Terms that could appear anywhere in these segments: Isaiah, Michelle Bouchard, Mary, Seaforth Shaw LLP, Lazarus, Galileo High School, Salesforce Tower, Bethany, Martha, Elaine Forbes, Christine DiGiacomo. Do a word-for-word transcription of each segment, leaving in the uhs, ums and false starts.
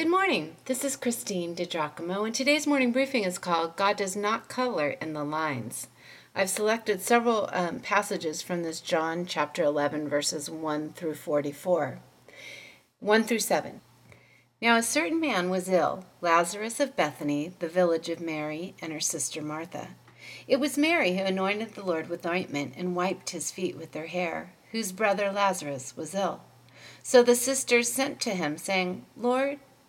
Good morning. This is Christine DiGiacomo, and today's morning briefing is called God Does Not Color in the Lines. I've selected several um, passages from this John chapter eleven, verses one through forty-four. one through seven. Now a certain man was ill, Lazarus of Bethany, the village of Mary and her sister Martha. It was Mary who anointed the Lord with ointment and wiped his feet with her hair, whose brother Lazarus was ill. So the sisters sent to him, saying, "Lord,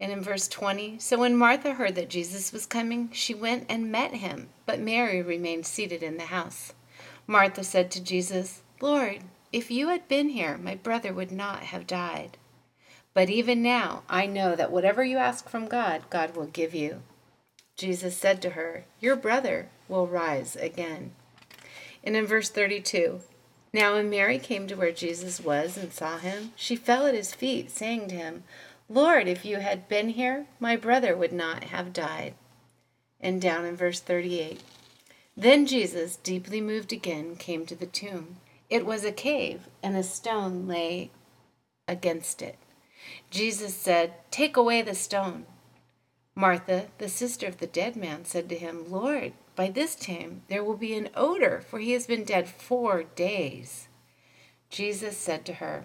And in verse twenty, so when Martha heard that Jesus was coming, she went and met him, but Mary remained seated in the house. Martha said to Jesus, "Lord, if you had been here, my brother would not have died. But even now I know that whatever you ask from God, God will give you." Jesus said to her, "Your brother will rise again." And in verse thirty-two, now when Mary came to where Jesus was and saw him, she fell at his feet, saying to him, "Lord, if you had been here, my brother would not have died." And down in verse thirty-eight, then Jesus, deeply moved again, came to the tomb. It was a cave, and a stone lay against it. Jesus said, "Take away the stone." Martha, the sister of the dead man, said to him, "Lord, by this time there will be an odor, for he has been dead four days." Jesus said to her,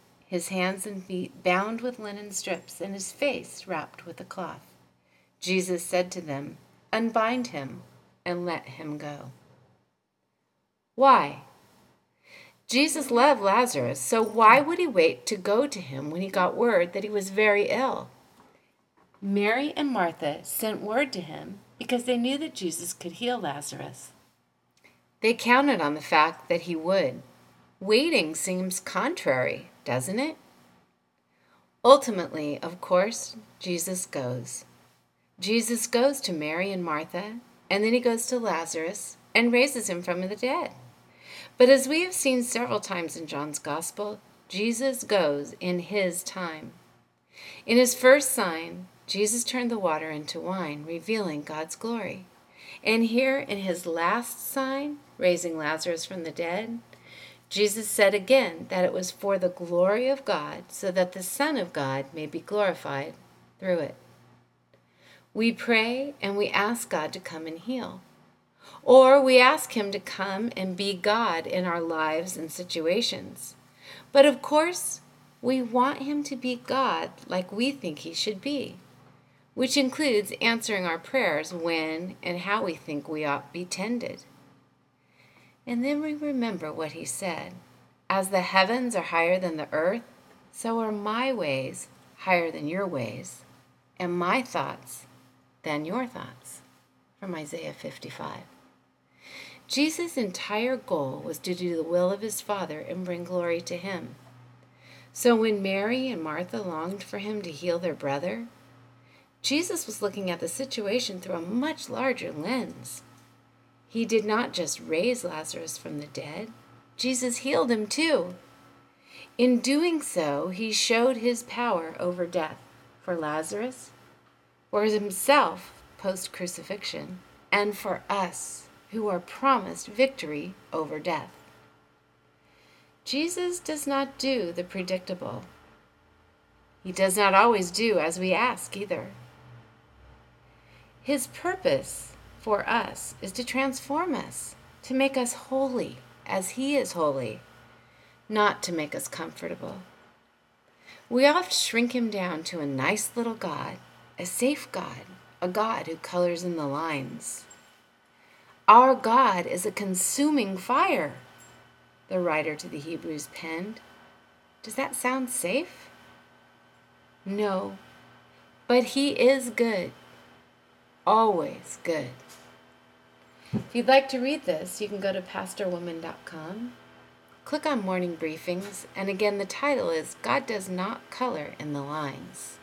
his hands and feet bound with linen strips, and his face wrapped with a cloth. Jesus said to them, "Unbind him and let him go." Why? Jesus loved Lazarus, so why would he wait to go to him when he got word that he was very ill? Mary and Martha sent word to him because they knew that Jesus could heal Lazarus. They counted on the fact that he would. Waiting seems contrary, doesn't it? Ultimately, of course, Jesus goes. Jesus goes to Mary and Martha, and then he goes to Lazarus and raises him from the dead. But as we have seen several times in John's Gospel, Jesus goes in his time. In his first sign, Jesus turned the water into wine, revealing God's glory. And here in his last sign, raising Lazarus from the dead, Jesus said again that it was for the glory of God, so that the Son of God may be glorified through it. We pray and we ask God to come and heal. Or we ask him to come and be God in our lives and situations. But of course, we want him to be God like we think he should be, which includes answering our prayers when and how we think we ought be tended. And then we remember what he said, "As the heavens are higher than the earth, so are my ways higher than your ways, and my thoughts than your thoughts," from Isaiah fifty-five. Jesus' entire goal was to do the will of his Father and bring glory to him. So when Mary and Martha longed for him to heal their brother, Jesus was looking at the situation through a much larger lens. He did not just raise Lazarus from the dead. Jesus healed him too. In doing so, he showed his power over death for Lazarus, for himself post-crucifixion, and for us who are promised victory over death. Jesus does not do the predictable. He does not always do as we ask either. His purpose for us is to transform us, to make us holy as he is holy, not to make us comfortable. We often shrink him down to a nice little God, a safe God, a God who colors in the lines. Our God is a consuming fire, the writer to the Hebrews penned. Does that sound safe? No, but he is good, always good. If you'd like to read this, you can go to pastor woman dot com, click on Morning Briefings, and again the title is God Does Not Color in the Lines.